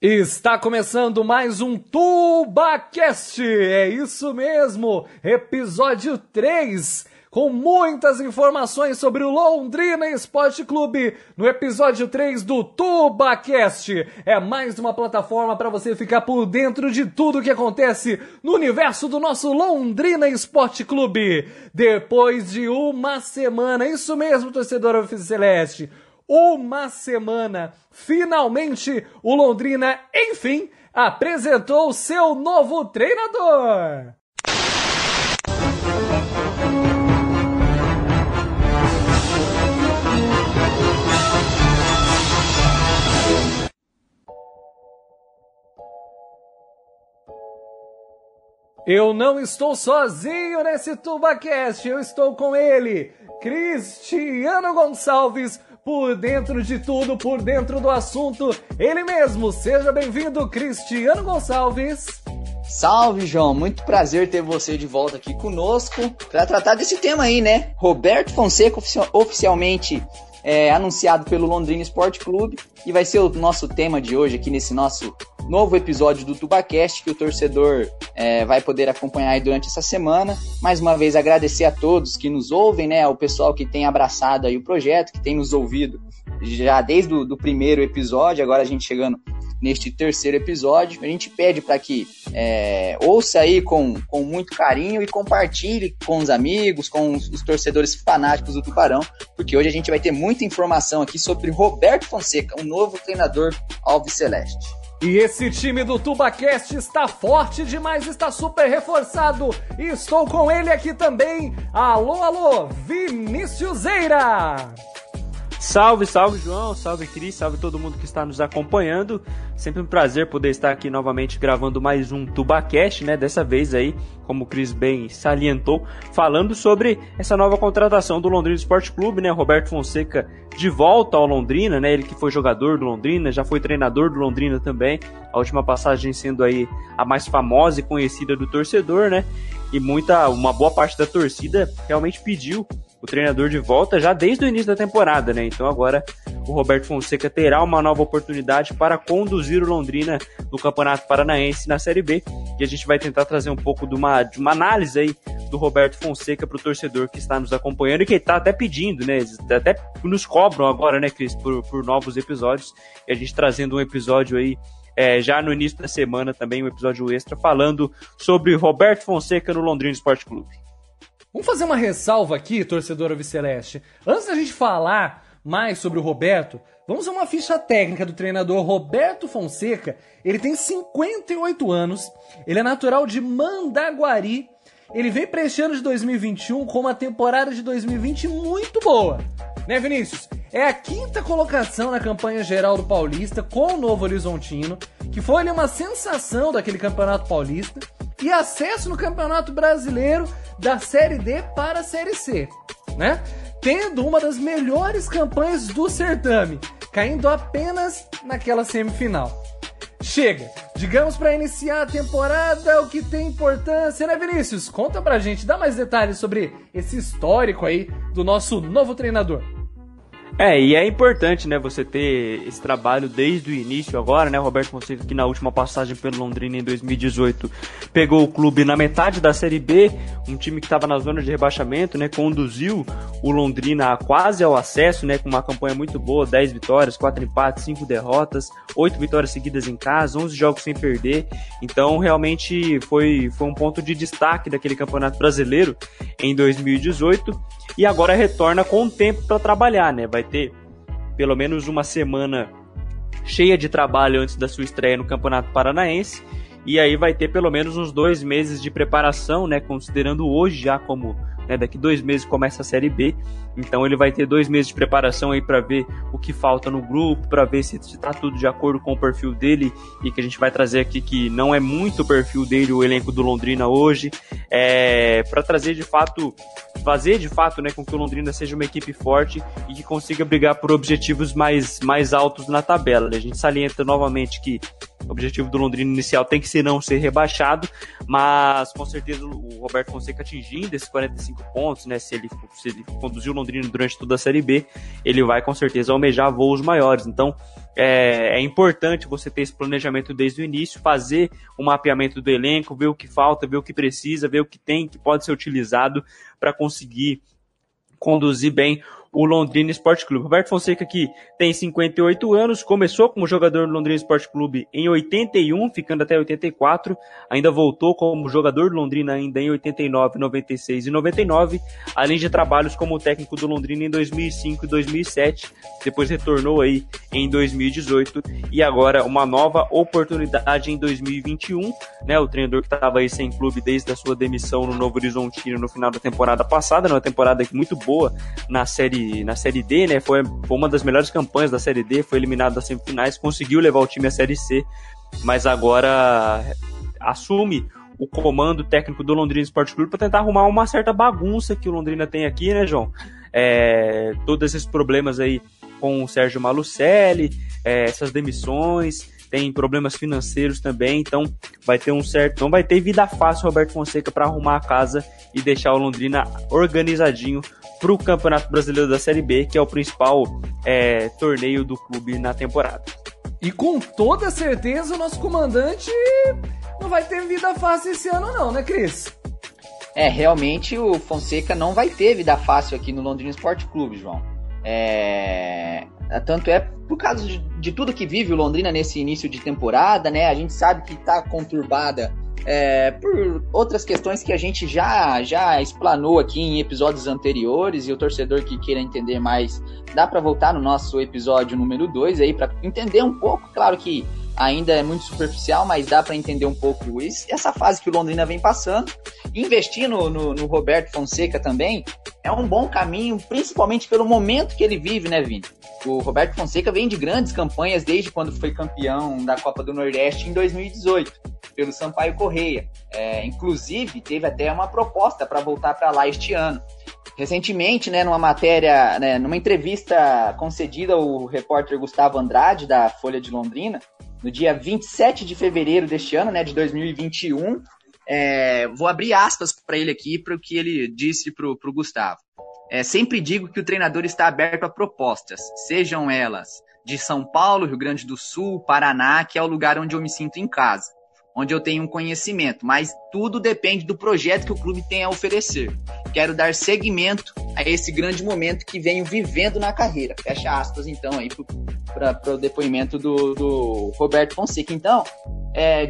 Está começando mais um Tubacast, é isso mesmo, episódio 3, com muitas informações sobre o Londrina Esporte Clube, no episódio 3 do Tubacast. É mais uma plataforma para você ficar por dentro de tudo que acontece no universo do nosso Londrina Esporte Clube. Depois de uma semana, isso mesmo, torcedor alviceleste. Uma semana, finalmente, o Londrina, enfim, apresentou seu novo treinador. Eu não estou sozinho nesse Tubacast, eu estou com ele, Cristiano Gonçalves, por dentro de tudo, por dentro do assunto, ele mesmo. Seja bem-vindo, Cristiano Gonçalves. Salve, João. Muito prazer ter você de volta aqui conosco para tratar desse tema aí, né? Roberto Fonseca, oficialmente anunciado pelo Londrina Esporte Clube, e vai ser o nosso tema de hoje aqui nesse nosso novo episódio do Tubacast, que o torcedor vai poder acompanhar aí durante essa semana. Mais uma vez, agradecer a todos que nos ouvem, né, ao pessoal que tem abraçado aí o projeto, que tem nos ouvido já desde o do primeiro episódio, agora a gente chegando neste terceiro episódio. A gente pede para que ouça aí com muito carinho e compartilhe com os amigos, com os torcedores fanáticos do Tubarão, porque hoje a gente vai ter muita informação aqui sobre Roberto Fonseca, o novo treinador alviceleste. E esse time do Tubacast está forte demais, está super reforçado. E estou com ele aqui também. Alô, alô, Vinícius Eira! Salve, salve, João, salve, Cris, salve todo mundo que está nos acompanhando. Sempre um prazer poder estar aqui novamente gravando mais um Tubacast, né? Dessa vez aí, como o Cris bem salientou, falando sobre essa nova contratação do Londrina Esporte Clube, né? Roberto Fonseca de volta ao Londrina, né? Ele que foi jogador do Londrina, já foi treinador do Londrina também. A última passagem sendo aí a mais famosa e conhecida do torcedor, né? E uma boa parte da torcida realmente pediu o treinador de volta já desde o início da temporada, né? Então agora o Roberto Fonseca terá uma nova oportunidade para conduzir o Londrina no Campeonato Paranaense, na Série B, e a gente vai tentar trazer um pouco de uma análise aí do Roberto Fonseca para o torcedor que está nos acompanhando e que está até pedindo, né? Eles até nos cobram agora, né, Cris, por novos episódios, e a gente trazendo um episódio aí já no início da semana também, um episódio extra falando sobre Roberto Fonseca no Londrina Esporte Clube. Vamos fazer uma ressalva aqui, torcedor alviceleste. Antes da gente falar mais sobre o Roberto, vamos a uma ficha técnica do treinador Roberto Fonseca. Ele tem 58 anos, ele é natural de Mandaguari, ele vem para este ano de 2021 com uma temporada de 2020 muito boa. Né, Vinícius? É a quinta colocação na campanha geral do Paulista com o Novo Horizontino, que foi ali uma sensação daquele Campeonato Paulista, e acesso no Campeonato Brasileiro da Série D para a Série C, né? Tendo uma das melhores campanhas do certame, caindo apenas naquela semifinal. Chega, digamos, para iniciar a temporada, o que tem importância, né, Vinícius? Conta pra gente, dá mais detalhes sobre esse histórico aí do nosso novo treinador. E é importante, né, você ter esse trabalho desde o início agora, né? Roberto Fonseca, que na última passagem pelo Londrina em 2018 pegou o clube na metade da Série B, um time que estava na zona de rebaixamento, né? Conduziu o Londrina quase ao acesso, né? Com uma campanha muito boa, 10 vitórias, 4 empates, 5 derrotas, 8 vitórias seguidas em casa, 11 jogos sem perder. Então, realmente foi um ponto de destaque daquele Campeonato Brasileiro em 2018, e agora retorna com tempo para trabalhar, né? Vai ter pelo menos uma semana cheia de trabalho antes da sua estreia no Campeonato Paranaense, e aí vai ter pelo menos uns 2 meses de preparação, né, considerando hoje já como, né, daqui 2 meses começa a Série B, então ele vai ter 2 meses de preparação aí para ver o que falta no grupo, para ver se está tudo de acordo com o perfil dele, e que a gente vai trazer aqui que não é muito o perfil dele, o elenco do Londrina hoje, para trazer de fato, né, com que o Londrina seja uma equipe forte e que consiga brigar por objetivos mais altos na tabela. A gente salienta novamente que o objetivo do Londrina inicial tem que ser não ser rebaixado, mas com certeza o Roberto Fonseca atingindo esses 45 pontos, né, se ele conduzir o Londrina durante toda a Série B, ele vai com certeza almejar voos maiores. Então é importante você ter esse planejamento desde o início, fazer o mapeamento do elenco, ver o que falta, ver o que precisa, ver o que tem, que pode ser utilizado para conseguir conduzir bem o Londrina Esporte Clube. Roberto Fonseca, que tem 58 anos, começou como jogador do Londrina Esporte Clube em 81, ficando até 84, ainda voltou como jogador do Londrina ainda em 89, 96 e 99, além de trabalhos como técnico do Londrina em 2005 e 2007, depois retornou aí em 2018 e agora uma nova oportunidade em 2021, né? O treinador que estava aí sem clube desde a sua demissão no Novo Horizontino no final da temporada passada, numa temporada muito boa na Série D, né? Foi uma das melhores campanhas da Série D, foi eliminado das semifinais, conseguiu levar o time à Série C, mas agora assume o comando técnico do Londrina Esporte Clube para tentar arrumar uma certa bagunça que o Londrina tem aqui, né, João? Todos esses problemas aí com o Sérgio Malucelli, essas demissões, tem problemas financeiros também, então vai ter não vai ter vida fácil o Roberto Fonseca para arrumar a casa e deixar o Londrina organizadinho para o Campeonato Brasileiro da Série B, que é o principal torneio do clube na temporada. E com toda certeza o nosso comandante não vai ter vida fácil esse ano não, né, Cris? Realmente o Fonseca não vai ter vida fácil aqui no Londrina Esporte Clube, João. Tanto é por causa de tudo que vive o Londrina nesse início de temporada, né? A gente sabe que está conturbada por outras questões que a gente já explanou aqui em episódios anteriores, e o torcedor que queira entender mais, dá para voltar no nosso episódio número 2 aí para entender um pouco. Claro que ainda é muito superficial, mas dá para entender um pouco isso, essa fase que o Londrina vem passando. Investir no Roberto Fonseca também é um bom caminho, principalmente pelo momento que ele vive, né, Vini? O Roberto Fonseca vem de grandes campanhas desde quando foi campeão da Copa do Nordeste em 2018, pelo Sampaio Correia. Inclusive, teve até uma proposta para voltar para lá este ano. Recentemente, né, numa entrevista concedida ao repórter Gustavo Andrade, da Folha de Londrina, no dia 27 de fevereiro deste ano, né, de 2021, vou abrir aspas para ele aqui, para o que ele disse para o Gustavo. Sempre digo que o treinador está aberto a propostas, sejam elas de São Paulo, Rio Grande do Sul, Paraná, que é o lugar onde eu me sinto em casa, onde eu tenho um conhecimento, mas tudo depende do projeto que o clube tem a oferecer. Quero dar seguimento a esse grande momento que venho vivendo na carreira. Fecha aspas, então, aí para o depoimento do Roberto Fonseca. Então,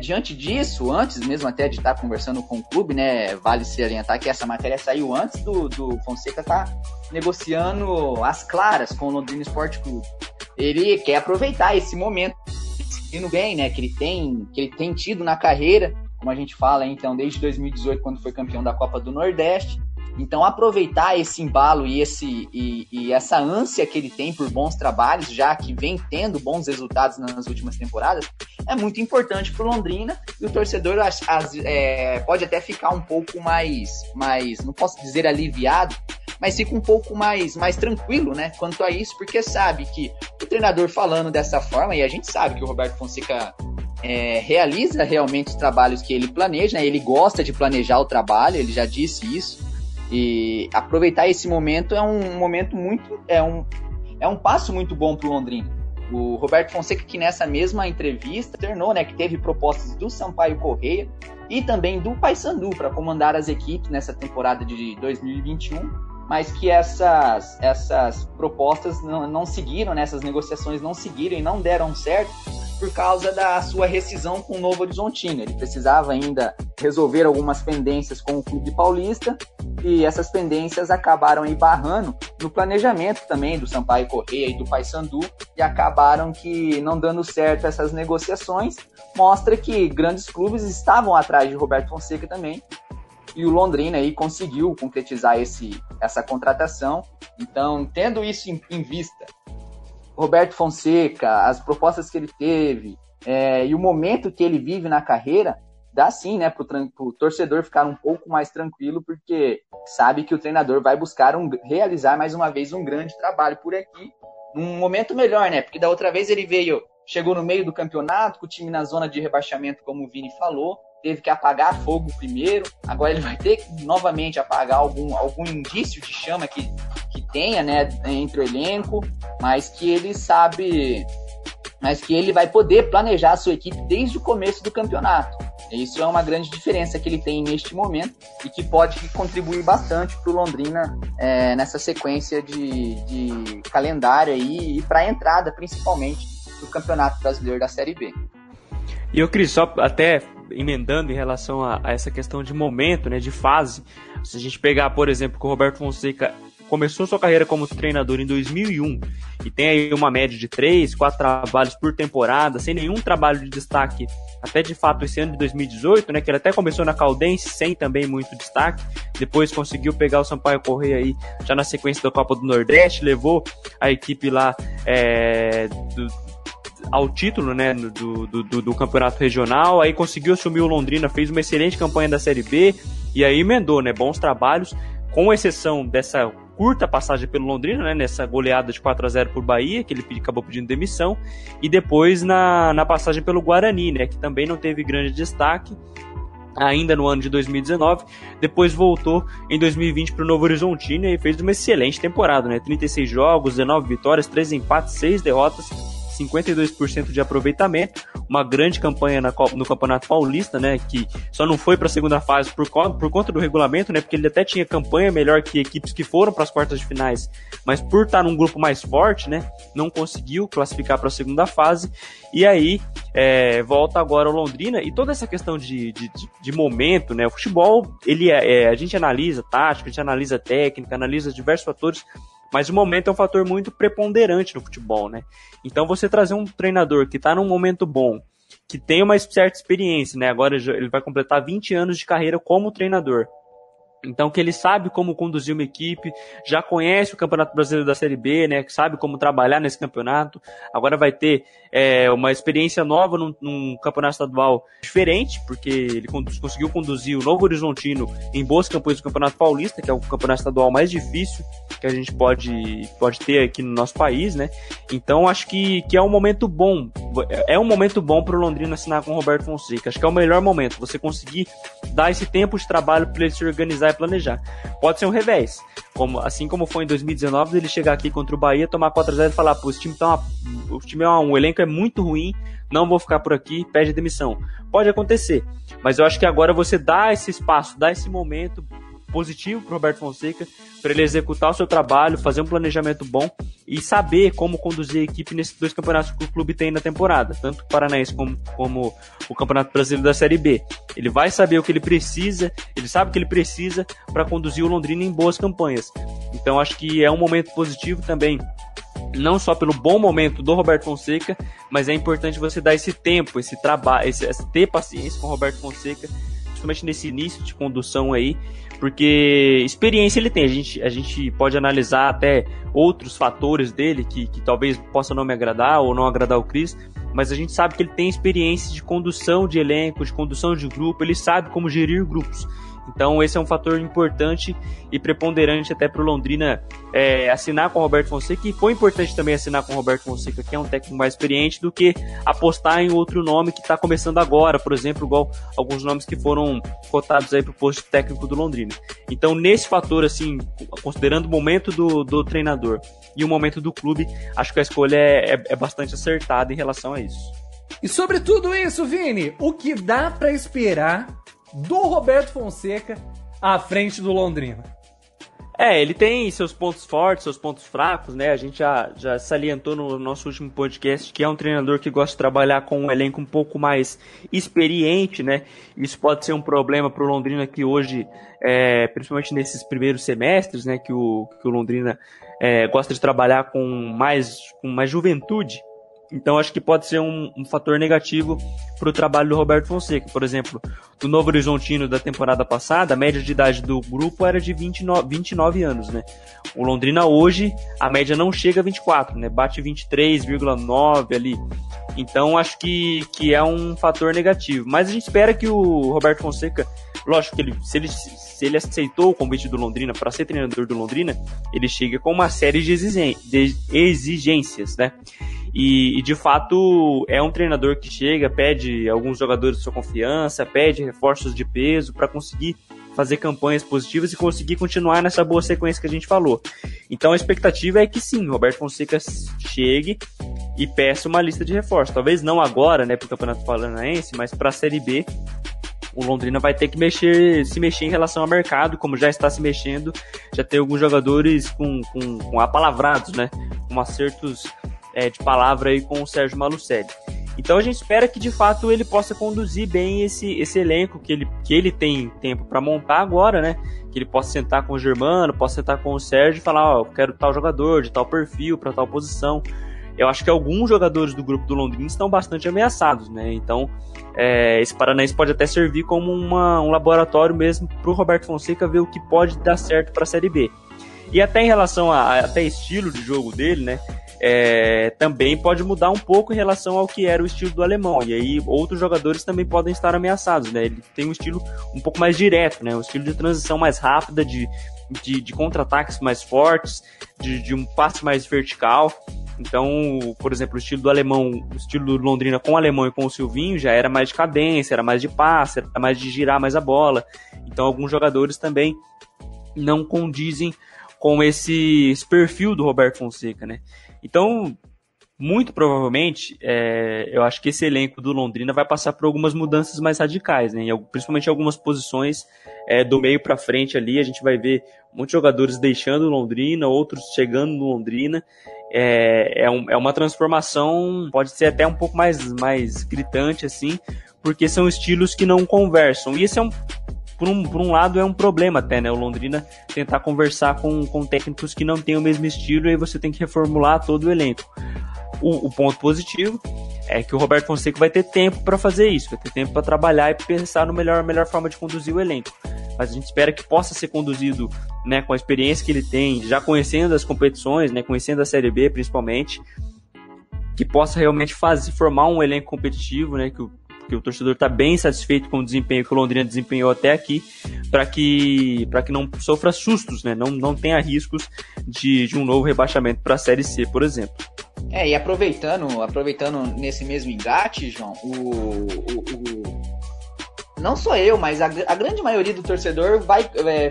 diante disso, antes mesmo até de estar conversando com o clube, né, vale salientar que essa matéria saiu antes do Fonseca estar negociando as claras com o Londrina Esporte Clube. Ele quer aproveitar esse momento, indo bem, né, que ele tem tido na carreira, como a gente fala, então, desde 2018, quando foi campeão da Copa do Nordeste. Então, aproveitar esse embalo e essa ânsia que ele tem por bons trabalhos, já que vem tendo bons resultados nas últimas temporadas, é muito importante para o Londrina, e o torcedor pode até ficar um pouco mais, não posso dizer aliviado, mas fica um pouco mais tranquilo, né, quanto a isso, porque sabe que o treinador falando dessa forma, e a gente sabe que o Roberto Fonseca realiza realmente os trabalhos que ele planeja, né, ele gosta de planejar o trabalho, ele já disse isso, e aproveitar esse momento é um passo muito bom para o Londrina. O Roberto Fonseca, que nessa mesma entrevista terminou, né, que teve propostas do Sampaio Correia e também do Paysandu para comandar as equipes nessa temporada de 2021, mas que essas propostas não seguiram, né? Essas negociações não seguiram e não deram certo por causa da sua rescisão com o Novo Horizontino. Ele precisava ainda resolver algumas pendências com o clube paulista, e essas pendências acabaram barrando no planejamento também do Sampaio Correia e do Paysandu, e acabaram que não dando certo essas negociações. Mostra que grandes clubes estavam atrás de Roberto Fonseca também, e o Londrina aí conseguiu concretizar essa contratação. Então, tendo isso em vista, Roberto Fonseca, as propostas que ele teve e o momento que ele vive na carreira, dá sim, né, pro torcedor ficar um pouco mais tranquilo, porque sabe que o treinador vai buscar realizar mais uma vez um grande trabalho por aqui, num momento melhor, né, porque da outra vez ele chegou no meio do campeonato, com o time na zona de rebaixamento, como o Vini falou, teve que apagar fogo primeiro, agora ele vai ter que novamente apagar algum indício de chama que tenha, né, entre o elenco, mas que ele sabe mas que ele vai poder planejar a sua equipe desde o começo do campeonato. Isso é uma grande diferença que ele tem neste momento e que pode contribuir bastante para o Londrina nessa sequência de calendário aí, e para a entrada, principalmente, do Campeonato Brasileiro da Série B. E eu, Cris, só até emendando em relação a essa questão de momento, né, de fase, se a gente pegar, por exemplo, que o Roberto Fonseca começou sua carreira como treinador em 2001 e tem aí uma média de 3, 4 trabalhos por temporada, sem nenhum trabalho de destaque, até de fato esse ano de 2018, né, que ele até começou na Caldense sem também muito destaque, depois conseguiu pegar o Sampaio Correia aí já na sequência da Copa do Nordeste, levou a equipe lá ao título, né, do campeonato regional, aí conseguiu assumir o Londrina, fez uma excelente campanha da Série B e aí emendou, né, bons trabalhos, com exceção dessa curta passagem pelo Londrina, né, nessa goleada de 4-0 por Bahia, que ele acabou pedindo demissão, e depois na passagem pelo Guarani, né, que também não teve grande destaque, ainda no ano de 2019, depois voltou em 2020 para o Novo Horizontino e fez uma excelente temporada, né, 36 jogos, 19 vitórias, 3 empates, 6 derrotas, 52% de aproveitamento, uma grande campanha no Campeonato Paulista, né, que só não foi para a segunda fase por conta do regulamento, né, porque ele até tinha campanha melhor que equipes que foram para as quartas de finais, mas por estar num grupo mais forte, né, não conseguiu classificar para a segunda fase, e aí volta agora o Londrina, e toda essa questão de momento, né, o futebol, ele a gente analisa tática, a gente analisa técnica, analisa diversos fatores, mas o momento é um fator muito preponderante no futebol, né? Então você trazer um treinador que está num momento bom, que tem uma certa experiência, né? Agora ele vai completar 20 anos de carreira como treinador. Então que ele sabe como conduzir uma equipe, já conhece o Campeonato Brasileiro da Série B, né? Que sabe como trabalhar nesse campeonato. Agora vai ter uma experiência nova num campeonato estadual diferente, porque ele conseguiu conduzir o Novo Horizontino em boas campanhas do Campeonato Paulista, que é o campeonato estadual mais difícil que a gente pode ter aqui no nosso país, né? Então acho que é um momento bom. É um momento bom para o Londrina assinar com o Roberto Fonseca. Acho que é o melhor momento, você conseguir dar esse tempo de trabalho para ele se organizar e planejar. Pode ser um revés, assim como foi em 2019, ele chegar aqui contra o Bahia, tomar 4-0 e falar, pô, o elenco é muito ruim, não vou ficar por aqui, pede demissão. Pode acontecer, mas eu acho que agora você dá esse espaço, dá esse momento positivo para o Roberto Fonseca, para ele executar o seu trabalho, fazer um planejamento bom e saber como conduzir a equipe nesses dois campeonatos que o clube tem na temporada, tanto o Paranaense como o Campeonato Brasileiro da Série B. Ele vai saber o que ele precisa, ele sabe o que ele precisa para conduzir o Londrina em boas campanhas. Então acho que é um momento positivo também, não só pelo bom momento do Roberto Fonseca, mas é importante você dar esse tempo, esse trabalho, ter paciência com o Roberto Fonseca, principalmente nesse início de condução aí, porque experiência ele tem, a gente pode analisar até outros fatores dele que talvez possa não me agradar ou não agradar o Cris, mas a gente sabe que ele tem experiência de condução de elenco, de condução de grupo, ele sabe como gerir grupos. Então esse é um fator importante e preponderante até para o Londrina assinar com o Roberto Fonseca, e foi importante também assinar com o Roberto Fonseca, que é um técnico mais experiente, do que apostar em outro nome que está começando agora, por exemplo, igual alguns nomes que foram cotados aí para o posto técnico do Londrina. Então nesse fator, assim, considerando o momento do treinador e o momento do clube, acho que a escolha é bastante acertada em relação a isso. E sobre tudo isso, Vini, o que dá para esperar do Roberto Fonseca à frente do Londrina? Ele tem seus pontos fortes, seus pontos fracos, né? A gente já salientou no nosso último podcast que é um treinador que gosta de trabalhar com um elenco um pouco mais experiente, né? Isso pode ser um problema para o Londrina, que hoje, principalmente nesses primeiros semestres, né, que o Londrina gosta de trabalhar com mais juventude. Então acho que pode ser um fator negativo para o trabalho do Roberto Fonseca. Por exemplo, do Novo Horizontino da temporada passada, a média de idade do grupo era de 29 anos, né? O Londrina hoje, a média não chega a 24, né? Bate 23,9 ali. Então acho que é um fator negativo. Mas a gente espera que o Roberto Fonseca, lógico que se ele aceitou o convite do Londrina para ser treinador do Londrina, ele chega com uma série de exigências, né? E de fato é um treinador que chega, pede alguns jogadores de sua confiança, pede reforços de peso para conseguir fazer campanhas positivas e conseguir continuar nessa boa sequência que a gente falou. Então a expectativa é que sim, Roberto Fonseca chegue e peça uma lista de reforços. Talvez não agora, né, para o Campeonato Paranaense, mas para a Série B, o Londrina vai ter que se mexer em relação ao mercado, como já está se mexendo. Já tem alguns jogadores com apalavrados, né, com acertos de palavra aí com o Sérgio Malucelli. Então a gente espera que de fato ele possa conduzir bem esse elenco que ele tem tempo para montar agora, né? Que ele possa sentar com o Germano, possa sentar com o Sérgio e falar, ó, eu quero tal jogador de tal perfil para tal posição. Eu acho que alguns jogadores do grupo do Londrina estão bastante ameaçados, né? Então esse Paranaense pode até servir como um laboratório mesmo para o Roberto Fonseca ver o que pode dar certo para a Série B. E até em relação até estilo de jogo dele, né? Também pode mudar um pouco em relação ao que era o estilo do Alemão, e aí outros jogadores também podem estar ameaçados, né? Ele tem um estilo um pouco mais direto, né? Um estilo de transição mais rápida, de contra-ataques mais fortes, de um passe mais vertical. Então, por exemplo, o estilo do Alemão, o estilo do Londrina com o Alemão e com o Silvinho já era mais de cadência, era mais de passe, era mais de girar mais a bola. Então alguns jogadores também não condizem com esse perfil do Roberto Fonseca, né? Então, muito provavelmente, eu acho que esse elenco do Londrina vai passar por algumas mudanças mais radicais, né? Principalmente algumas posições do meio para frente ali, a gente vai ver muitos jogadores deixando o Londrina, outros chegando no Londrina. É uma transformação, pode ser até um pouco mais gritante, assim, porque são estilos que não conversam. E esse é por um lado é um problema até, né? O Londrina tentar conversar com técnicos que não têm o mesmo estilo, e aí você tem que reformular todo o elenco. O ponto positivo é que o Roberto Fonseca vai ter tempo para fazer isso, vai ter tempo para trabalhar e pensar na melhor forma de conduzir o elenco. Mas a gente espera que possa ser conduzido, né, com a experiência que ele tem, já conhecendo as competições, né, conhecendo a Série B principalmente, que possa realmente formar um elenco competitivo, né, que o torcedor está bem satisfeito com o desempenho que o Londrina desempenhou até aqui, para que não sofra sustos, né? Não tenha riscos de um novo rebaixamento para a Série C, por exemplo. E aproveitando nesse mesmo engate, João, não só eu, mas a grande maioria do torcedor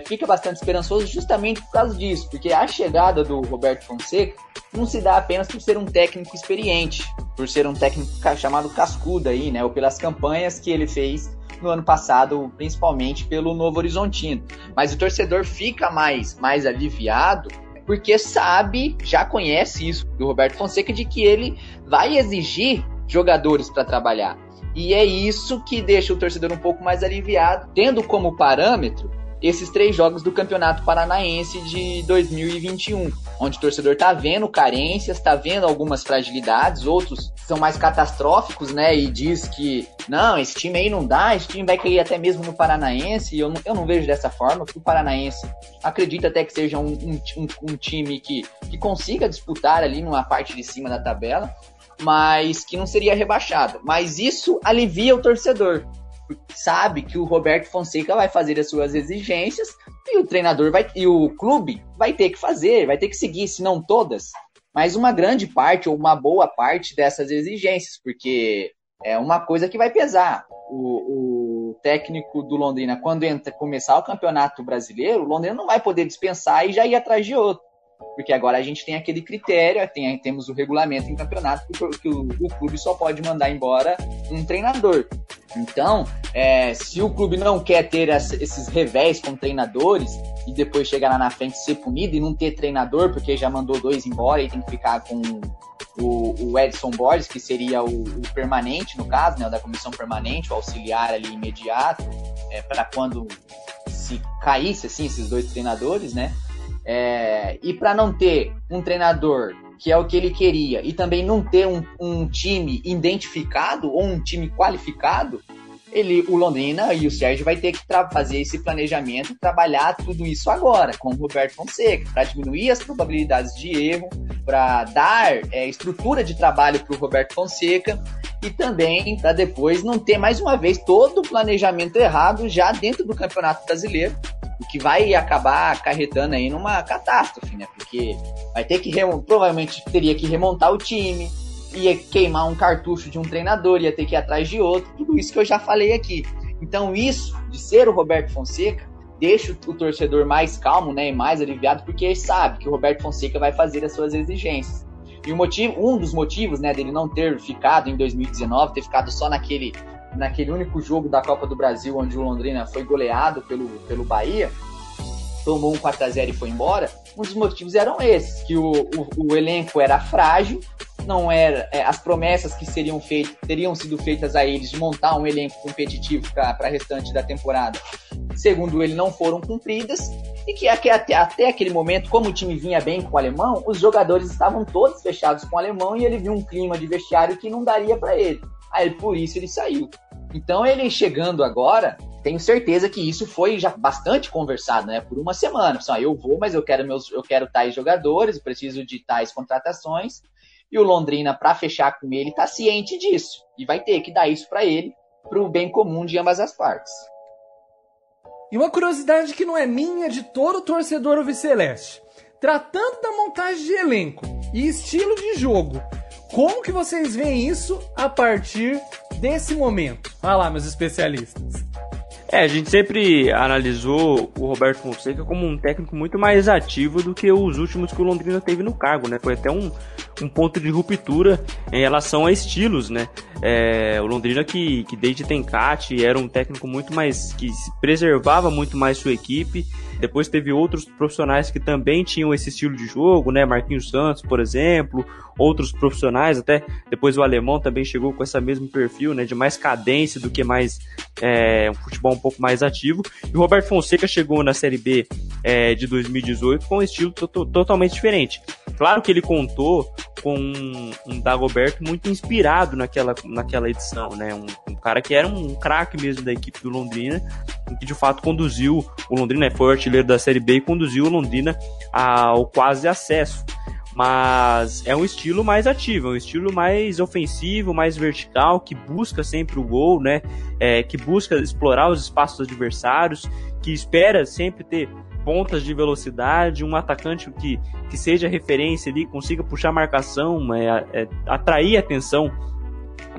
fica bastante esperançoso justamente por causa disso, porque a chegada do Roberto Fonseca não se dá apenas por ser um técnico experiente, por ser um técnico chamado cascudo aí, né, ou pelas campanhas que ele fez no ano passado, principalmente pelo Novo Horizontino. Mas o torcedor fica mais aliviado porque sabe, já conhece isso do Roberto Fonseca, de que ele vai exigir jogadores para trabalhar. E é isso que deixa o torcedor um pouco mais aliviado, tendo como parâmetro esses 3 jogos do Campeonato Paranaense de 2021, onde o torcedor está vendo carências, está vendo algumas fragilidades, outros são mais catastróficos, né, e diz que não, esse time aí não dá, esse time vai cair até mesmo no Paranaense, e eu não vejo dessa forma, porque o Paranaense acredito até que seja um time que consiga disputar ali numa parte de cima da tabela, mas que não seria rebaixado. Mas isso alivia o torcedor, sabe que o Roberto Fonseca vai fazer as suas exigências e o treinador e o clube vai ter que fazer, vai ter que seguir, se não todas, mas uma grande parte ou uma boa parte dessas exigências, porque é uma coisa que vai pesar. O técnico do Londrina, quando começar o Campeonato Brasileiro, o Londrina não vai poder dispensar e já ir atrás de outro, porque agora a gente tem aquele critério, temos o regulamento em campeonato que o clube só pode mandar embora um treinador. Então, se o clube não quer ter esses revés com treinadores e depois chegar lá na frente ser punido e não ter treinador porque já mandou 2 embora e tem que ficar com o Edson Borges, que seria o permanente no caso, né, o da comissão permanente, o auxiliar ali imediato, para quando se caísse assim, esses 2 treinadores, né? E para não ter um treinador que é o que ele queria e também não ter um time identificado ou um time qualificado, o Londrina e o Sérgio vai ter que fazer esse planejamento, trabalhar tudo isso agora com o Roberto Fonseca, para diminuir as probabilidades de erro, para dar estrutura de trabalho para o Roberto Fonseca e também para depois não ter mais uma vez todo o planejamento errado já dentro do Campeonato Brasileiro, o que vai acabar acarretando aí numa catástrofe, né? Porque vai ter que provavelmente teria que remontar o time, ia queimar um cartucho de um treinador, ia ter que ir atrás de outro, tudo isso que eu já falei aqui. Então isso, de ser o Roberto Fonseca, deixa o torcedor mais calmo, né, e mais aliviado, porque ele sabe que o Roberto Fonseca vai fazer as suas exigências. E o motivo, um dos motivos, né, dele não ter ficado em 2019, ter ficado só naquele único jogo da Copa do Brasil, onde o Londrina foi goleado pelo Bahia, tomou um 4-0 e foi embora, um dos motivos eram esses, que o elenco era frágil, não era, as promessas que teriam sido feitas a eles de montar um elenco competitivo para o restante da temporada, segundo ele, não foram cumpridas, e que até aquele momento, como o time vinha bem com o Alemão, os jogadores estavam todos fechados com o Alemão, e ele viu um clima de vestiário que não daria para ele. Aí, por isso, ele saiu. Então, ele chegando agora, tenho certeza que isso foi já bastante conversado, né? Por uma semana. Assim, eu vou, mas eu quero tais jogadores, eu preciso de tais contratações. E o Londrina, para fechar com ele, está ciente disso. E vai ter que dar isso para ele, para o bem comum de ambas as partes. E uma curiosidade que não é minha, é de todo torcedor alviceleste. Tratando da montagem de elenco e estilo de jogo, como que vocês veem isso a partir desse momento? Vai lá, meus especialistas. A gente sempre analisou o Roberto Fonseca como um técnico muito mais ativo do que os últimos que o Londrina teve no cargo, né? Foi até um ponto de ruptura em relação a estilos, né? O Londrina que desde Tencati era um técnico muito mais, que preservava muito mais sua equipe. Depois teve outros profissionais que também tinham esse estilo de jogo, né? Marquinhos Santos, por exemplo, outros profissionais, até depois o Alemão também chegou com esse mesmo perfil, né? De mais cadência do que mais um futebol um pouco mais ativo. E o Roberto Fonseca chegou na Série B de 2018 com um estilo totalmente diferente. Claro que ele contou com um Dagoberto muito inspirado naquela edição, né? Um cara que era um craque mesmo da equipe do Londrina, que de fato conduziu o Londrina, foi o artilheiro da Série B e conduziu o Londrina ao quase acesso. Mas é um estilo mais ativo, é um estilo mais ofensivo, mais vertical, que busca sempre o gol, né? Que busca explorar os espaços adversários, que espera sempre ter pontas de velocidade, um atacante que seja referência ali, consiga puxar marcação, atrair a atenção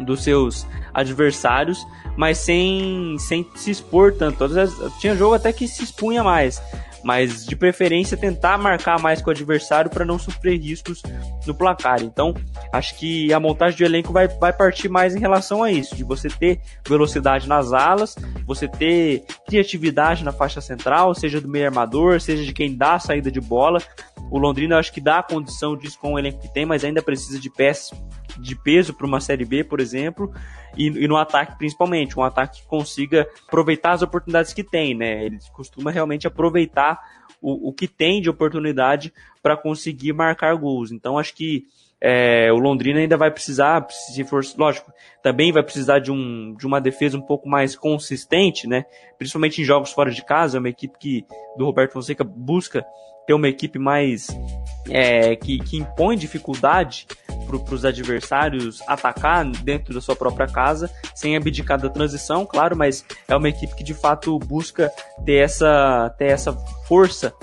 dos seus adversários, mas sem se expor tanto. Às vezes, tinha jogo até que se expunha mais, mas de preferência tentar marcar mais com o adversário para não sofrer riscos no placar. Então, acho que a montagem de elenco vai partir mais em relação a isso, de você ter velocidade nas alas, você ter criatividade na faixa central, seja do meio armador, seja de quem dá a saída de bola. O Londrina acho que dá a condição disso com o elenco que tem, mas ainda precisa de peças de peso para uma Série B, por exemplo, e no ataque principalmente, um ataque que consiga aproveitar as oportunidades que tem, né? Ele costuma realmente aproveitar o que tem de oportunidade para conseguir marcar gols. Então acho que o Londrina ainda vai precisar, se for, lógico, também vai precisar de uma defesa um pouco mais consistente, né? Principalmente em jogos fora de casa. É uma equipe que do Roberto Fonseca busca ter uma equipe mais que impõe dificuldade para os adversários atacar dentro da sua própria casa, sem abdicar da transição, claro, mas é uma equipe que de fato busca ter essa força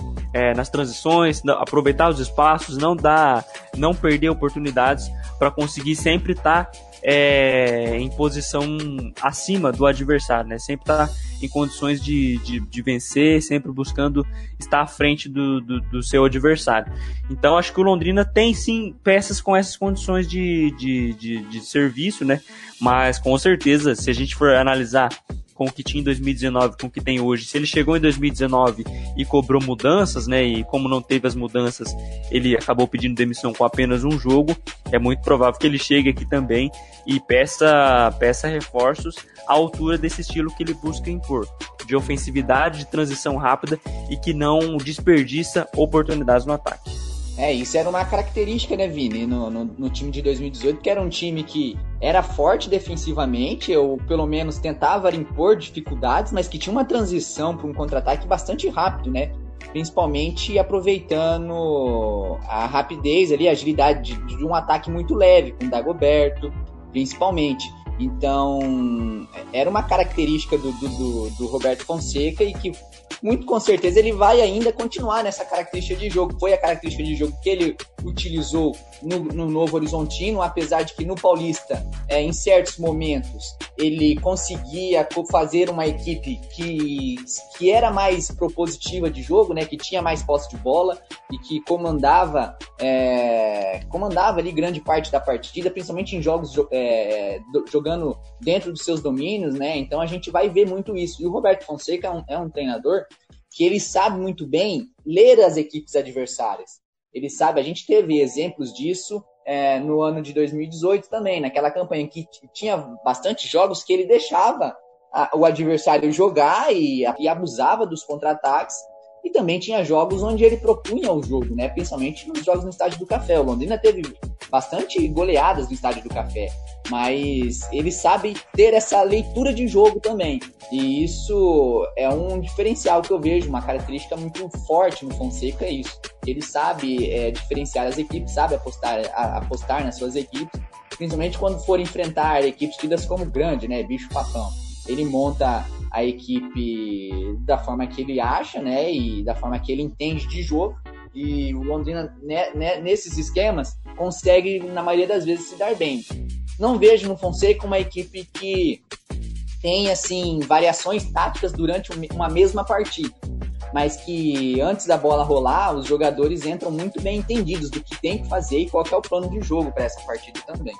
nas transições, aproveitar os espaços, não perder oportunidades para conseguir sempre estar em posição acima do adversário, né? Sempre estar em condições de vencer, sempre buscando estar à frente do seu adversário. Então acho que o Londrina tem sim peças com essas condições de serviço, né? Mas com certeza, se a gente for analisar com o que tinha em 2019, com o que tem hoje, se ele chegou em 2019 e cobrou mudanças, né, e como não teve as mudanças, ele acabou pedindo demissão com apenas um jogo, é muito provável que ele chegue aqui também e peça reforços à altura desse estilo que ele busca impor, de ofensividade, de transição rápida e que não desperdiça oportunidades no ataque. Isso era uma característica, né, Vini, no time de 2018, que era um time que era forte defensivamente, ou pelo menos tentava impor dificuldades, mas que tinha uma transição para um contra-ataque bastante rápido, né? Principalmente aproveitando a rapidez ali, a agilidade de um ataque muito leve, com o Dagoberto, principalmente. Então, era uma característica do Roberto Fonseca e que, muito com certeza, ele vai ainda continuar nessa característica de jogo. Foi a característica de jogo que ele utilizou no Novo Horizontino, apesar de que no Paulista, em certos momentos, ele conseguia fazer uma equipe que era mais propositiva de jogo, né, que tinha mais posse de bola e que comandava ali grande parte da partida, principalmente em jogos jogando dentro dos seus domínios, né? Então a gente vai ver muito isso. E o Roberto Fonseca é um treinador que ele sabe muito bem ler as equipes adversárias. Ele sabe, a gente teve exemplos disso no ano de 2018 também, naquela campanha que tinha bastante jogos que ele deixava o adversário jogar e abusava dos contra-ataques. E também tinha jogos onde ele propunha o jogo, né? Principalmente nos jogos no Estádio do Café. O Londrina teve bastante goleadas no Estádio do Café, mas ele sabe ter essa leitura de jogo também. E isso é um diferencial que eu vejo, uma característica muito forte no Fonseca, é isso. Ele sabe diferenciar as equipes, sabe apostar nas suas equipes, principalmente quando for enfrentar equipes tidas como grande, né? Bicho-papão. Ele monta a equipe da forma que ele acha, né, e da forma que ele entende de jogo, e o Londrina, né, nesses esquemas, consegue, na maioria das vezes, se dar bem. Não vejo no Fonseca uma equipe que tem, assim, variações táticas durante uma mesma partida, mas que, antes da bola rolar, os jogadores entram muito bem entendidos do que tem que fazer e qual que é o plano de jogo para essa partida também.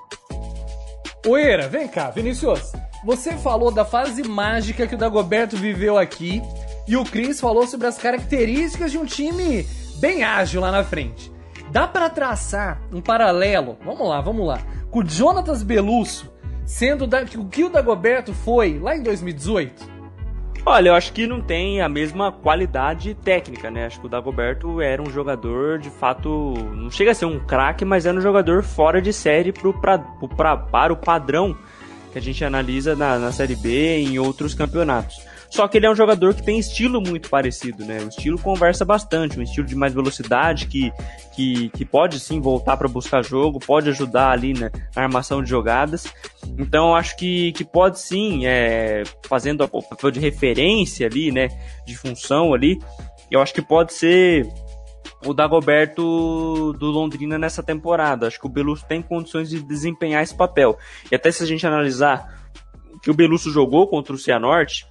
Oeira, vem cá, Vinícius. Você falou da fase mágica que o Dagoberto viveu aqui e o Cris falou sobre as características de um time bem ágil lá na frente. Dá pra traçar um paralelo, vamos lá, com o Jonatas Belusso, sendo o que o Dagoberto foi lá em 2018? Olha, eu acho que não tem a mesma qualidade técnica, né? Acho que o Dagoberto era um jogador, de fato, não chega a ser um craque, mas era um jogador fora de série para o padrão que a gente analisa na Série B e em outros campeonatos. Só que ele é um jogador que tem estilo muito parecido, né? O estilo conversa bastante, um estilo de mais velocidade que pode sim voltar para buscar jogo, pode ajudar ali, né, na armação de jogadas. Então acho que pode sim, fazendo o papel de referência ali, né, de função ali, eu acho que pode ser o Dagoberto do Londrina nessa temporada. Acho que o Belusso tem condições de desempenhar esse papel. E até se a gente analisar que o Belusso jogou contra o Cianorte,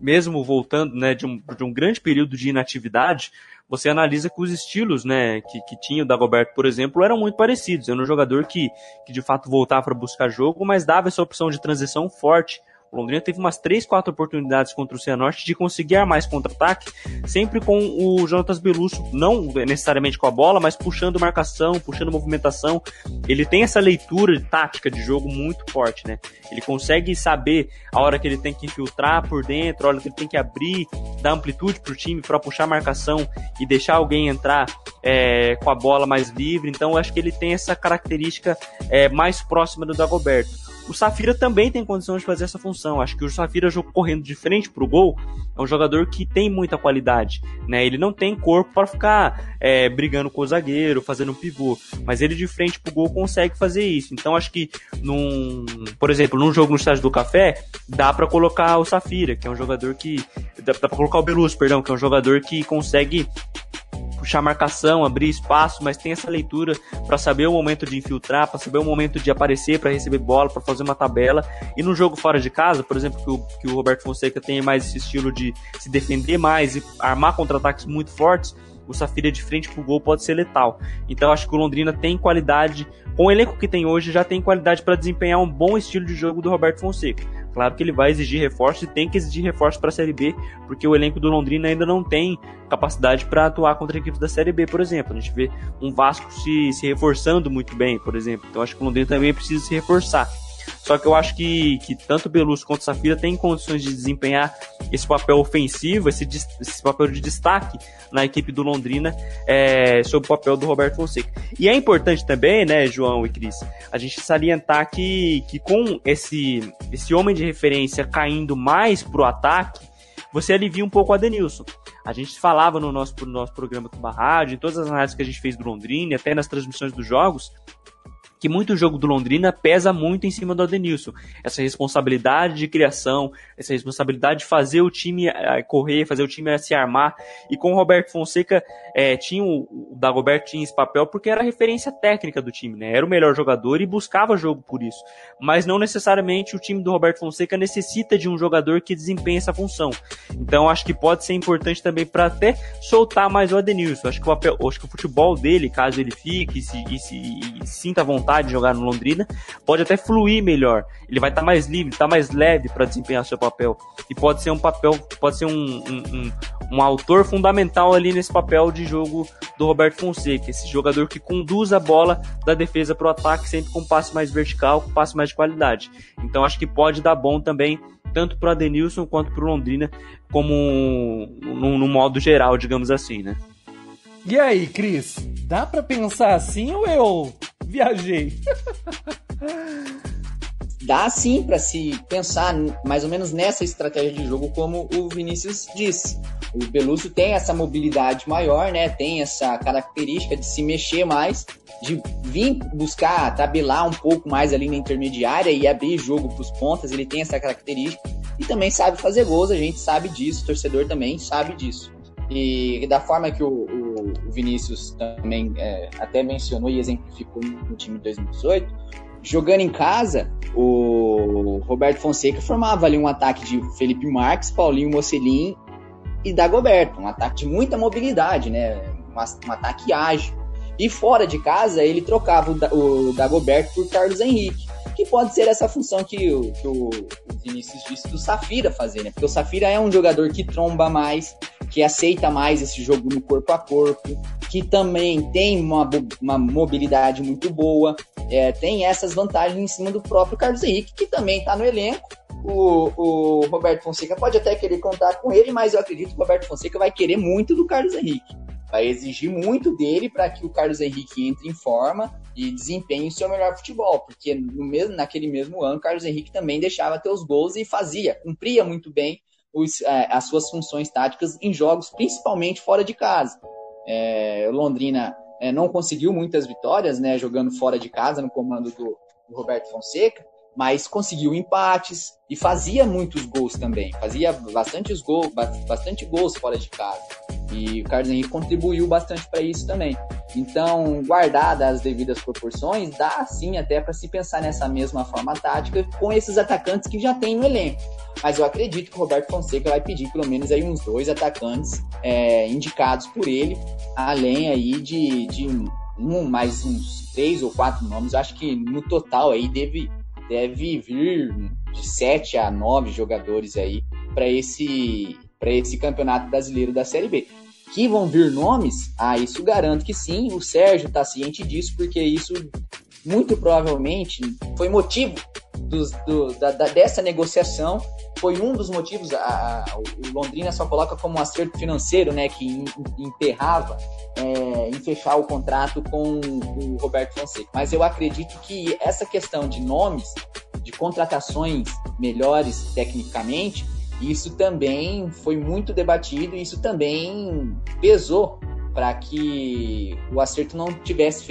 mesmo voltando, né, de um grande período de inatividade, você analisa que os estilos, né, que tinha o Dagoberto, por exemplo, eram muito parecidos. Era um jogador que de fato voltava para buscar jogo, mas dava essa opção de transição forte. O Londrina teve umas 3, 4 oportunidades contra o Cianorte de conseguir armar esse contra-ataque, sempre com o Jonatas Belusso, não necessariamente com a bola, mas puxando marcação, puxando movimentação. Ele tem essa leitura tática de jogo muito forte, né? Ele consegue saber a hora que ele tem que infiltrar por dentro, a hora que ele tem que abrir, dar amplitude pro time para puxar marcação e deixar alguém entrar com a bola mais livre. Então eu acho que ele tem essa característica mais próxima do Dagoberto. O Safira também tem condições de fazer essa função. Acho que o Safira, correndo de frente pro gol, é um jogador que tem muita qualidade, né? Ele não tem corpo para ficar brigando com o zagueiro, fazendo um pivô, mas ele de frente pro gol consegue fazer isso. Então acho que, por exemplo, num jogo no Estádio do Café, dá para colocar o Safira, que é um jogador que... Dá para colocar o Belusso, perdão, que é um jogador que consegue puxar marcação, abrir espaço, mas tem essa leitura para saber o momento de infiltrar, para saber o momento de aparecer, para receber bola, para fazer uma tabela. E no jogo fora de casa, por exemplo, que o Roberto Fonseca tem mais esse estilo de se defender mais e armar contra-ataques muito fortes, o Safira de frente pro gol pode ser letal. Então acho que o Londrina tem qualidade, com o elenco que tem hoje, já tem qualidade para desempenhar um bom estilo de jogo do Roberto Fonseca. Claro que ele vai exigir reforço e tem que exigir reforço para a Série B, porque o elenco do Londrina ainda não tem capacidade para atuar contra equipes da Série B, por exemplo. A gente vê um Vasco se reforçando muito bem, por exemplo. Então acho que o Londrina também precisa se reforçar. Só que eu acho que tanto o Belusso quanto o Safira têm condições de desempenhar esse papel ofensivo, esse papel de destaque na equipe do Londrina, sob o papel do Roberto Fonseca. E é importante também, né, João e Cris, a gente salientar que com esse homem de referência caindo mais pro ataque, você alivia um pouco o Adenilson. A gente falava no nosso programa Tuba Rádio, em todas as análises que a gente fez do Londrina, até nas transmissões dos jogos, que muito jogo do Londrina pesa muito em cima do Adenilson. Essa responsabilidade de criação, essa responsabilidade de fazer o time correr, fazer o time se armar. E com o Roberto Fonseca, o Dagoberto tinha esse papel porque era a referência técnica do time, né? Era o melhor jogador e buscava jogo por isso. Mas não necessariamente o time do Roberto Fonseca necessita de um jogador que desempenhe essa função. Então acho que pode ser importante também para até soltar mais o Adenilson. Acho que o futebol dele, caso ele fique e sinta vontade de jogar no Londrina, pode até fluir melhor. Ele vai estar mais livre, estar mais leve para desempenhar seu papel. E pode ser um papel, pode ser um autor fundamental ali nesse papel de jogo do Roberto Fonseca, esse jogador que conduz a bola da defesa para o ataque, sempre com um passe mais vertical, com um passe mais de qualidade. Então acho que pode dar bom também, tanto para o Adenilson quanto para o Londrina, como no modo geral, digamos assim, né? E aí, Cris, dá para pensar assim ou eu viajei? Dá sim para se pensar mais ou menos nessa estratégia de jogo, como o Vinícius disse. O Belusso tem essa mobilidade maior, né? Tem essa característica de se mexer mais, de vir buscar tabelar um pouco mais ali na intermediária e abrir jogo para os pontas. Ele tem essa característica e também sabe fazer gols, a gente sabe disso, o torcedor também sabe disso. E da forma que o Vinícius também até mencionou e exemplificou no time de 2018, jogando em casa, o Roberto Fonseca formava ali um ataque de Felipe Marques, Paulinho Mocelin e Dagoberto. Um ataque de muita mobilidade, né? Um ataque ágil. E fora de casa, ele trocava o Dagoberto por Carlos Henrique, que pode ser essa função que o Vinícius disse do Safira fazer, né? Porque o Safira é um jogador que tromba mais, que aceita mais esse jogo no corpo a corpo, que também tem uma mobilidade muito boa, tem essas vantagens em cima do próprio Carlos Henrique, que também está no elenco. O Roberto Fonseca pode até querer contar com ele, mas eu acredito que o Roberto Fonseca vai querer muito do Carlos Henrique, vai exigir muito dele para que o Carlos Henrique entre em forma e desempenhe o seu melhor futebol, porque naquele mesmo ano o Carlos Henrique também deixava ter os gols e cumpria muito bem as suas funções táticas em jogos, principalmente fora de casa. O Londrina não conseguiu muitas vitórias, né, jogando fora de casa no comando do Roberto Fonseca, mas conseguiu empates e fazia muitos gols também, fazia bastante gols fora de casa. E o Carlos Henrique contribuiu bastante para isso também. Então, guardadas as devidas proporções, dá sim até para se pensar nessa mesma forma tática com esses atacantes que já tem no elenco. Mas eu acredito que o Roberto Fonseca vai pedir pelo menos aí uns 2 atacantes indicados por ele, além aí de mais uns 3 ou 4 nomes. Eu acho que no total aí deve vir de 7 a 9 jogadores aí para esse Campeonato Brasileiro da Série B. Que vão vir nomes? Isso garanto que sim, o Sérgio está ciente disso, porque isso muito provavelmente foi motivo dessa negociação, foi um dos motivos. O Londrina só coloca como um acerto financeiro, né, que emperrava em fechar o contrato com o Roberto Fonseca. Mas eu acredito que essa questão de nomes, de contratações melhores tecnicamente, isso também foi muito debatido, isso também pesou para que o acerto não tivesse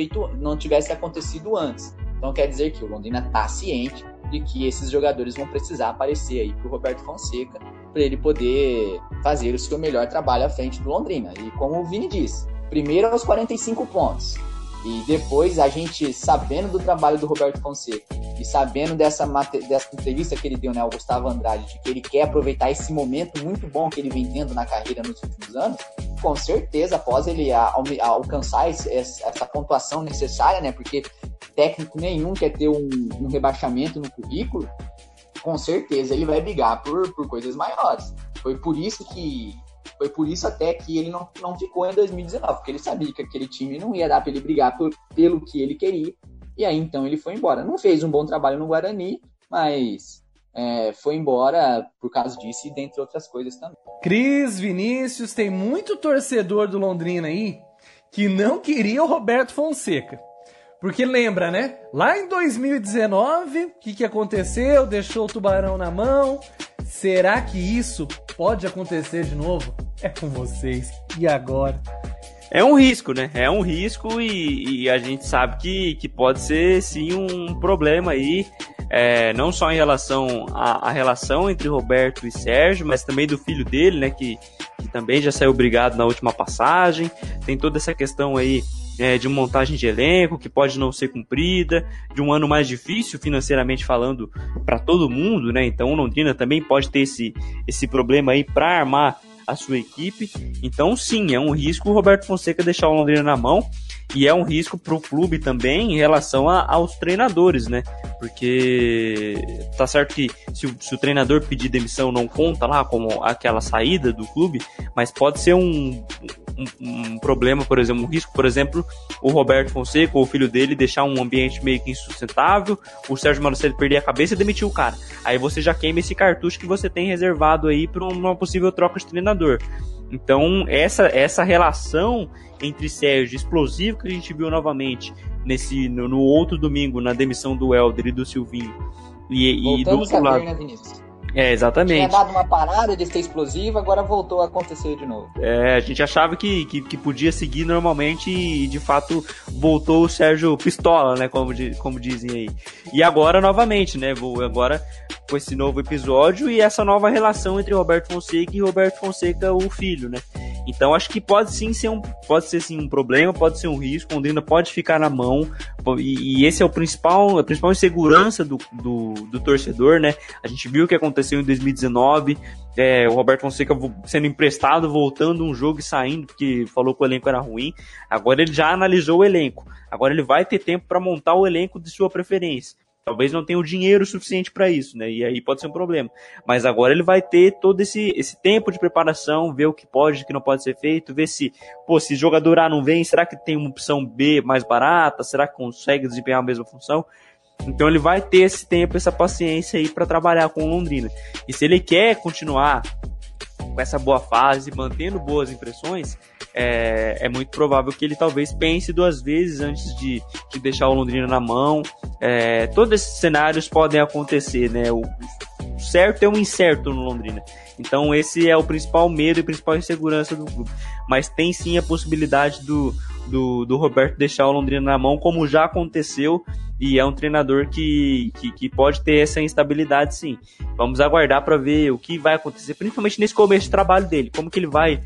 acontecido antes. Então quer dizer que o Londrina está ciente de que esses jogadores vão precisar aparecer aí para o Roberto Fonseca, para ele poder fazer o seu melhor trabalho à frente do Londrina. E como o Vini disse, primeiro aos 45 pontos. E depois, a gente, sabendo do trabalho do Roberto Fonseca e sabendo dessa entrevista que ele deu, né, ao Gustavo Andrade, de que ele quer aproveitar esse momento muito bom que ele vem tendo na carreira nos últimos anos, com certeza, após ele alcançar essa pontuação necessária, né, porque técnico nenhum quer ter um rebaixamento no currículo, com certeza ele vai brigar por coisas maiores. Foi por isso até que ele não ficou em 2019, porque ele sabia que aquele time não ia dar para ele brigar pelo que ele queria, e aí então ele foi embora. Não fez um bom trabalho no Guarani, mas foi embora por causa disso e dentre outras coisas também. Cris, Vinícius, tem muito torcedor do Londrina aí que não queria o Roberto Fonseca. Porque lembra, né? Lá em 2019, o que aconteceu? Deixou o Tubarão na mão. Será que isso pode acontecer de novo? É com vocês. E agora? É um risco, né? É um risco e a gente sabe que pode ser sim um problema aí, não só em relação à relação entre Roberto e Sérgio, mas também do filho dele, né? Que também já saiu brigado na última passagem. Tem toda essa questão aí de montagem de elenco que pode não ser cumprida, de um ano mais difícil financeiramente falando para todo mundo, né? Então o Londrina também pode ter esse problema aí para armar a sua equipe. Então sim, é um risco o Roberto Fonseca deixar o Londrina na mão, e é um risco para o clube também em relação aos treinadores, né? Porque tá certo que se o treinador pedir demissão não conta lá como aquela saída do clube, mas pode ser um problema, por exemplo, um risco, por exemplo, o Roberto Fonseca ou o filho dele deixar um ambiente meio que insustentável, o Sérgio Malucelli perder a cabeça e demitir o cara. Aí você já queima esse cartucho que você tem reservado aí para uma possível troca de treinador. Então, essa relação entre Sérgio explosivo que a gente viu novamente no outro domingo, na demissão do Helder e do Silvinho, e do outro lado. Né, Vinícius? Exatamente. Tinha dado uma parada de ser explosivo, agora voltou a acontecer de novo. A gente achava que podia seguir normalmente e, de fato, voltou o Sérgio pistola, né, como dizem aí. E agora, novamente, né, agora com esse novo episódio e essa nova relação entre Roberto Fonseca e Roberto Fonseca, o filho, né. Então acho que pode ser sim um problema, pode ser um risco, o Londrina pode ficar na mão, e esse é a principal insegurança do torcedor, né? A gente viu o que aconteceu em 2019, o Roberto Fonseca sendo emprestado, voltando um jogo e saindo porque falou que o elenco era ruim. Agora ele já analisou o elenco, agora ele vai ter tempo para montar o elenco de sua preferência. Talvez não tenha o dinheiro suficiente para isso, né? E aí pode ser um problema. Mas agora ele vai ter todo esse tempo de preparação, ver o que pode, o que não pode ser feito, ver se jogador A não vem, será que tem uma opção B mais barata? Será que consegue desempenhar a mesma função? Então ele vai ter esse tempo, essa paciência aí para trabalhar com o Londrina. E se ele quer continuar com essa boa fase, mantendo boas impressões, é muito provável que ele talvez pense duas vezes antes de deixar o Londrina na mão. Todos esses cenários podem acontecer, né? O certo é um incerto no Londrina. Então esse é o principal medo e a principal insegurança do clube. Mas tem sim a possibilidade do Roberto deixar o Londrina na mão, como já aconteceu, e é um treinador que pode ter essa instabilidade, sim. Vamos aguardar para ver o que vai acontecer, principalmente nesse começo de trabalho dele, como que ele vai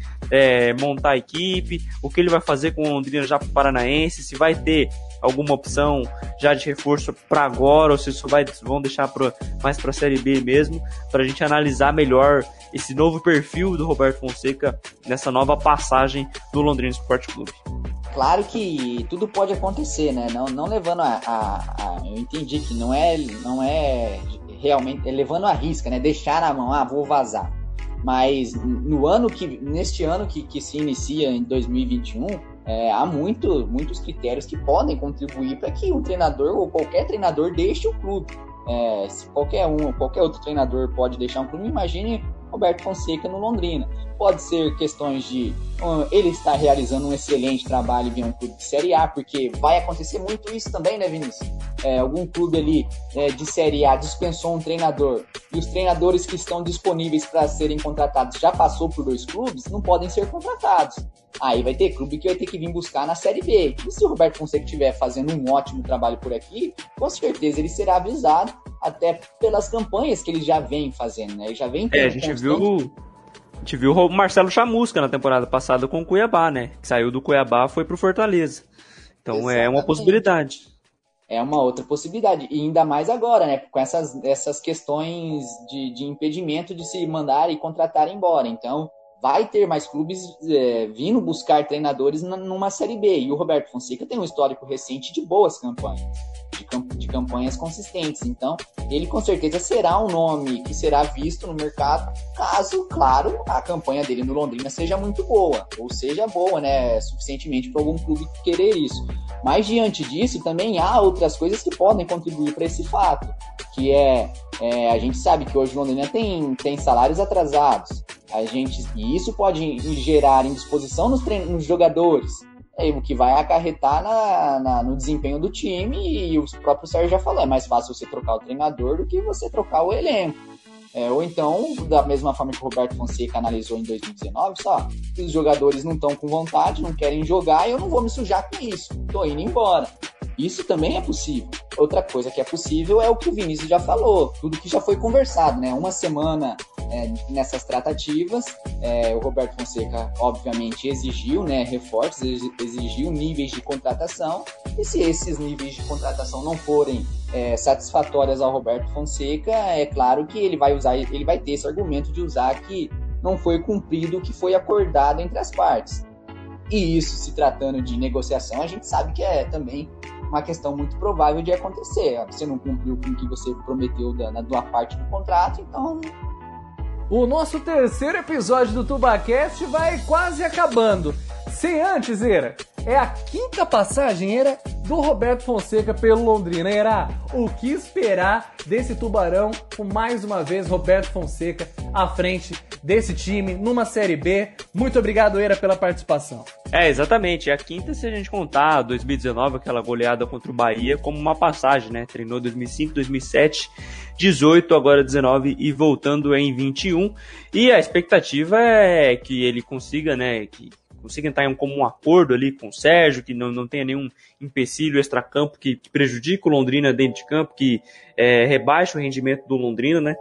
montar a equipe, o que ele vai fazer com o Londrina já para o Paranaense, se vai ter alguma opção já de reforço para agora, ou se vão deixar mais para a Série B mesmo, para a gente analisar melhor esse novo perfil do Roberto Fonseca nessa nova passagem do Londrina Esporte Clube. Claro que tudo pode acontecer, né? Não levando eu entendi que não é realmente, é levando a risca, né? Deixar na mão, vou vazar. Mas neste ano que se inicia em 2021, há muitos critérios que podem contribuir para que um treinador ou qualquer treinador deixe o clube. Se qualquer outro treinador pode deixar um clube, imagine Roberto Fonseca no Londrina. Pode ser questões de ele estar realizando um excelente trabalho em um clube de Série A, porque vai acontecer muito isso também, né, Vinícius? Algum clube ali de Série A dispensou um treinador, e os treinadores que estão disponíveis para serem contratados já passou por 2 clubes, não podem ser contratados. Aí vai ter clube que vai ter que vir buscar na Série B. E se o Roberto Fonseca estiver fazendo um ótimo trabalho por aqui, com certeza ele será avisado, até pelas campanhas que ele já vem fazendo, né? Ele já vem tendo a gente viu o Marcelo Chamusca na temporada passada com o Cuiabá, né? Que saiu do Cuiabá, foi pro Fortaleza. Então exatamente. É uma possibilidade. É uma outra possibilidade. E ainda mais agora, né? Com essas questões de impedimento de se mandar e contratar embora. Então, vai ter mais clubes vindo buscar treinadores numa Série B. E o Roberto Fonseca tem um histórico recente de boas campanhas. De campanhas consistentes, então ele com certeza será um nome que será visto no mercado, caso, claro, a campanha dele no Londrina seja muito boa, ou seja boa, né, suficientemente para algum clube querer isso. Mas diante disso também há outras coisas que podem contribuir para esse fato, que a gente sabe que hoje o Londrina tem salários atrasados, e isso pode gerar indisposição nos jogadores, o que vai acarretar no desempenho do time, e o próprio Sérgio já falou, é mais fácil você trocar o treinador do que você trocar o elenco. Ou então, da mesma forma que o Roberto Fonseca analisou em 2019, só os jogadores não estão com vontade, não querem jogar, e eu não vou me sujar com isso, tô indo embora. Isso também é possível. Outra coisa que é possível é o que o Vinícius já falou, tudo que já foi conversado, né? Uma semana nessas tratativas, o Roberto Fonseca, obviamente, exigiu, né, reforços, exigiu níveis de contratação, e se esses níveis de contratação não forem satisfatórias ao Roberto Fonseca, é claro que ele vai ter esse argumento de usar que não foi cumprido o que foi acordado entre as partes. E isso, se tratando de negociação, a gente sabe que é também uma questão muito provável de acontecer. Você não cumpriu com o que você prometeu da parte do contrato, então... O nosso terceiro episódio do Tubacast vai quase acabando. Sem antes, Eira, é a quinta passagem, Eira, do Roberto Fonseca pelo Londrina. Eira, o que esperar desse Tubarão com, mais uma vez, Roberto Fonseca à frente desse time numa Série B? Muito obrigado, Eira, pela participação. Exatamente. É a quinta, se a gente contar 2019, aquela goleada contra o Bahia, como uma passagem, né? Treinou 2005, 2007... 18, agora 19 e voltando em 21. E a expectativa é que ele consiga, né, que consiga entrar em um acordo ali com o Sérgio, que não tenha nenhum empecilho extracampo que prejudique o Londrina dentro de campo, que rebaixe o rendimento do Londrina, né?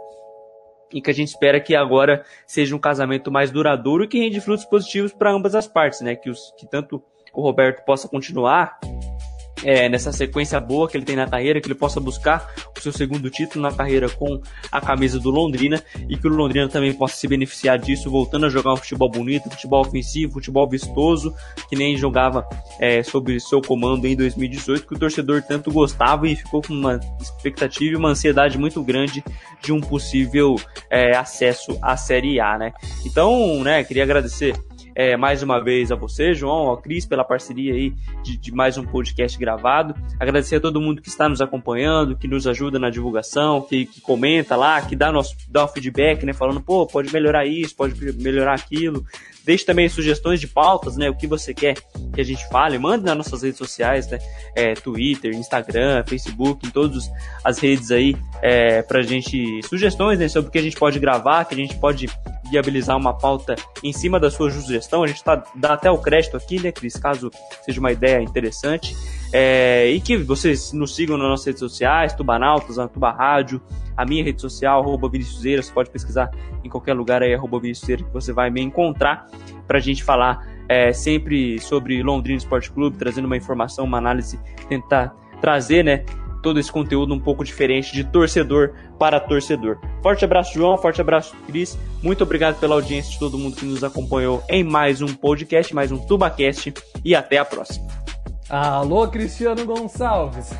E que a gente espera que agora seja um casamento mais duradouro e que rende frutos positivos para ambas as partes, né? Que tanto o Roberto possa continuar nessa sequência boa que ele tem na carreira, que ele possa buscar o seu segundo título na carreira com a camisa do Londrina, e que o Londrina também possa se beneficiar disso, voltando a jogar um futebol bonito, futebol ofensivo, futebol vistoso, que nem jogava sob seu comando em 2018, que o torcedor tanto gostava e ficou com uma expectativa e uma ansiedade muito grande de um possível acesso à Série A, né? Então, né, queria agradecer mais uma vez a você, João, a Cris, pela parceria aí de mais um podcast gravado. Agradecer a todo mundo que está nos acompanhando, que nos ajuda na divulgação, que comenta lá, que dá um feedback, né? Falando, pô, pode melhorar isso, pode melhorar aquilo. Deixe também sugestões de pautas, né? O que você quer que a gente fale. Mande nas nossas redes sociais, né? Twitter, Instagram, Facebook, em todas as redes aí, pra gente, sugestões, né? Sobre o que a gente pode gravar, que a gente pode viabilizar uma pauta em cima da sua sugestão. A gente dá até o crédito aqui, né, Cris, caso seja uma ideia interessante. E que vocês nos sigam nas nossas redes sociais, Tubanautas, a Tuba Rádio, a minha rede social, @Vinícius Eira, você pode pesquisar em qualquer lugar aí, @Vinícius Eira, que você vai me encontrar, pra gente falar sempre sobre Londrina Esporte Clube, trazendo uma informação, uma análise, tentar trazer, né, todo esse conteúdo um pouco diferente de torcedor para torcedor. Forte abraço, João, forte abraço, Cris. Muito obrigado pela audiência de todo mundo que nos acompanhou em mais um podcast, mais um Tubacast, e até a próxima. Alô, Cristiano Gonçalves.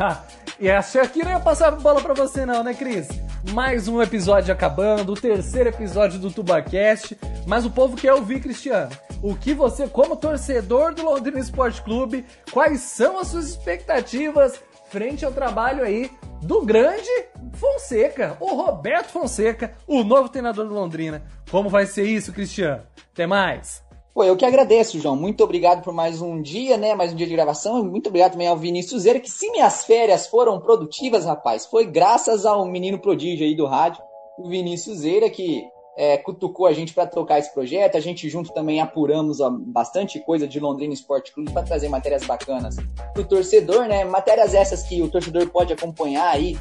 E essa aqui não ia passar a bola pra você não, né, Cris? Mais um episódio acabando, o terceiro episódio do Tubacast, mas o povo quer ouvir, Cristiano. O que você, como torcedor do Londrina Esporte Clube, quais são as suas expectativas frente ao trabalho aí do grande Fonseca, o Roberto Fonseca, o novo treinador do Londrina? Como vai ser isso, Cristiano? Até mais! Pô, eu que agradeço, João. Muito obrigado por mais um dia, né? Mais um dia de gravação. Muito obrigado também ao Vinícius Eira, que se minhas férias foram produtivas, rapaz, foi graças ao menino prodígio aí do rádio, o Vinícius Eira, que cutucou a gente para tocar esse projeto. A gente junto também apuramos bastante coisa de Londrina Esporte Clube para trazer matérias bacanas pro torcedor, né? Matérias essas que o torcedor pode acompanhar aí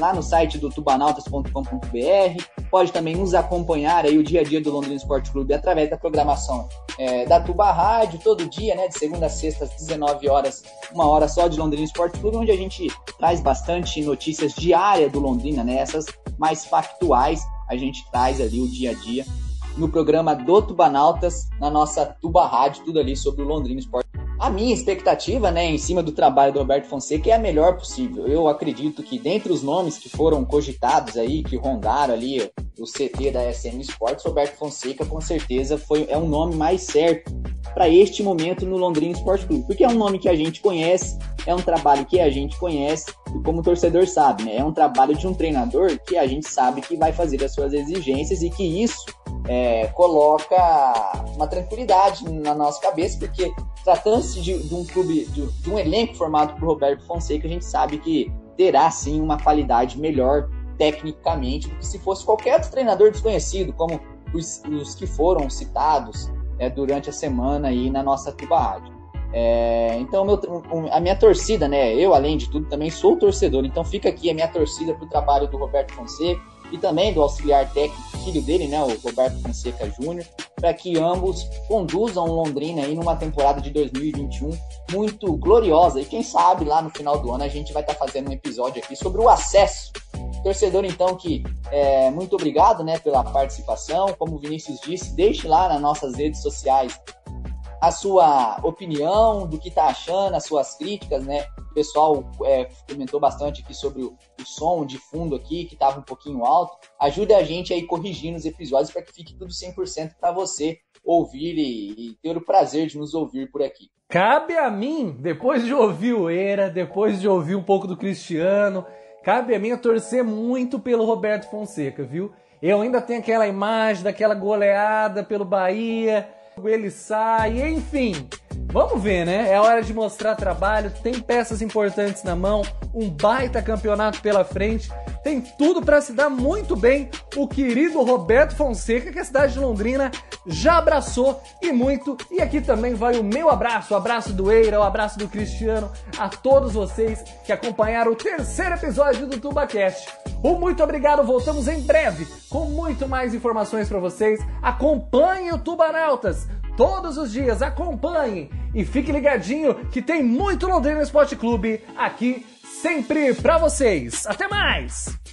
lá no site do tubanautas.com.br, pode também nos acompanhar aí o dia a dia do Londrina Esporte Clube através da programação da Tuba Rádio, todo dia, né, de segunda a sexta às 19 horas, uma hora só de Londrina Esporte Clube, onde a gente traz bastante notícias diárias do Londrina, né, essas mais factuais, a gente traz ali o dia a dia no programa do Tubanautas, na nossa Tuba Rádio, tudo ali sobre o Londrina Esporte. A minha expectativa, né, em cima do trabalho do Roberto Fonseca é a melhor possível. Eu acredito que dentre os nomes que foram cogitados aí, que rondaram ali o CT da SM Esportes, Roberto Fonseca com certeza é um nome mais certo para este momento no Londrina Esporte Clube, porque é um nome que a gente conhece, é um trabalho que a gente conhece e como torcedor sabe, né, é um trabalho de um treinador que a gente sabe que vai fazer as suas exigências e que isso coloca uma tranquilidade na nossa cabeça, porque tratando-se de um clube, de um elenco formado por Roberto Fonseca, a gente sabe que terá sim uma qualidade melhor tecnicamente do que se fosse qualquer outro treinador desconhecido, como os que foram citados durante a semana aí na nossa Tuba Rádio. Então, a minha torcida, eu, além de tudo, também sou torcedor, então fica aqui a minha torcida para o trabalho do Roberto Fonseca e também do auxiliar técnico, filho dele, o Roberto Fonseca Júnior, para que ambos conduzam Londrina aí numa temporada de 2021 muito gloriosa. E quem sabe lá no final do ano a gente vai estar fazendo um episódio aqui sobre o acesso. Torcedor, então, muito obrigado pela participação. Como o Vinícius disse, deixe lá nas nossas redes sociais a sua opinião, do que está achando, as suas críticas, O pessoal comentou bastante aqui sobre o som de fundo aqui, que estava um pouquinho alto. Ajuda a gente aí corrigindo os episódios para que fique tudo 100% para você ouvir e ter o prazer de nos ouvir por aqui. Cabe a mim, depois de ouvir o Eira, depois de ouvir um pouco do Cristiano, cabe a mim torcer muito pelo Roberto Fonseca, viu? Eu ainda tenho aquela imagem daquela goleada pelo Bahia... Ele sai, enfim, vamos ver, É hora de mostrar trabalho, tem peças importantes na mão, um baita campeonato pela frente, tem tudo para se dar muito bem o querido Roberto Fonseca, que a cidade de Londrina já abraçou e muito. E aqui também vai o meu abraço, o abraço do Eira, o abraço do Cristiano, a todos vocês que acompanharam o terceiro episódio do Tubacast. Muito obrigado, voltamos em breve com muito mais informações para vocês. Acompanhem o Tubanautas todos os dias, acompanhem e fique ligadinho que tem muito Londrina Esporte Clube aqui sempre para vocês. Até mais!